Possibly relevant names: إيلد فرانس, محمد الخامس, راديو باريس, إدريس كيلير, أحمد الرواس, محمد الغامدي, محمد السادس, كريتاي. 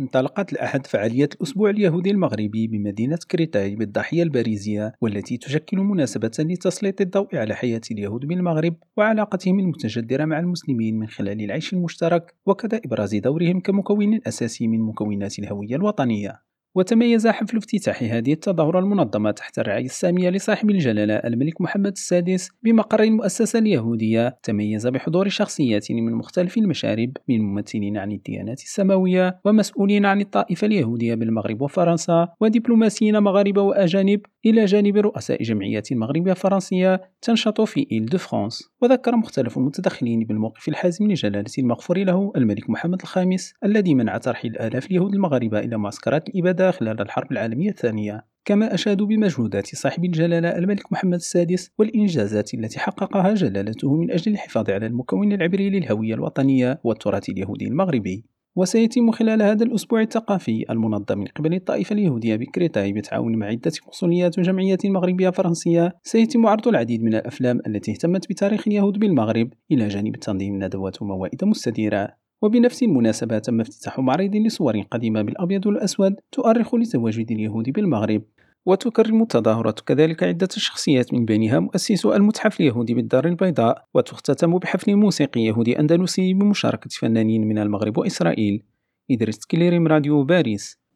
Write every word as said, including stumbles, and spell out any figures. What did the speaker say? انطلقت الأحد فعاليات الأسبوع اليهودي المغربي بمدينة كريتاي بالضاحية الباريزية، والتي تشكل مناسبة لتسليط الضوء على حياة اليهود بالمغرب وعلاقتهم المتجذرة مع المسلمين من خلال العيش المشترك، وكذا إبراز دورهم كمكون أساسي من مكونات الهوية الوطنية. وتميز حفل افتتاح هذه التظاهرة المنظمة تحت الرعاية السامية لصاحب الجلالة الملك محمد السادس بمقر المؤسسة اليهودية، تميز بحضور شخصيات من مختلف المشارب من ممثلين عن الديانات السماوية ومسؤولين عن الطائفة اليهودية بالمغرب وفرنسا ودبلوماسيين مغاربة وأجانب، إلى جانب رؤساء جمعيات مغربية فرنسية تنشط في إيلد فرانس. وذكر مختلف المتدخلين بالموقف الحازم لجلالة المغفور له الملك محمد الخامس الذي منع ترحيل آلاف اليهود المغاربة إلى معسكرات الإبادة خلال الحرب العالمية الثانية، كما أشادوا بمجهودات صاحب الجلالة الملك محمد السادس والإنجازات التي حققها جلالته من أجل الحفاظ على المكون العبري للهوية الوطنية والتراث اليهودي المغربي. وسيتم خلال هذا الأسبوع الثقافي المنظم من قبل الطائفة اليهودية بكريتاي بتعاون مع عدة قنصليات وجمعيات مغربية فرنسية سيتم عرض العديد من الأفلام التي اهتمت بتاريخ اليهود بالمغرب، إلى جانب تنظيم ندوات وموائد مستديرة. وبنفس المناسبة تم افتتاح معرض لصور قديمة بالأبيض والأسود تؤرخ لتواجد اليهود بالمغرب. وتكرم التظاهرة كذلك عدة شخصيات من بينها مؤسس المتحف اليهودي بالدار البيضاء، وتختتم بحفل موسيقي يهودي أندلسي بمشاركة فنانين من المغرب وإسرائيل. إدريس كيلير، راديو باريس.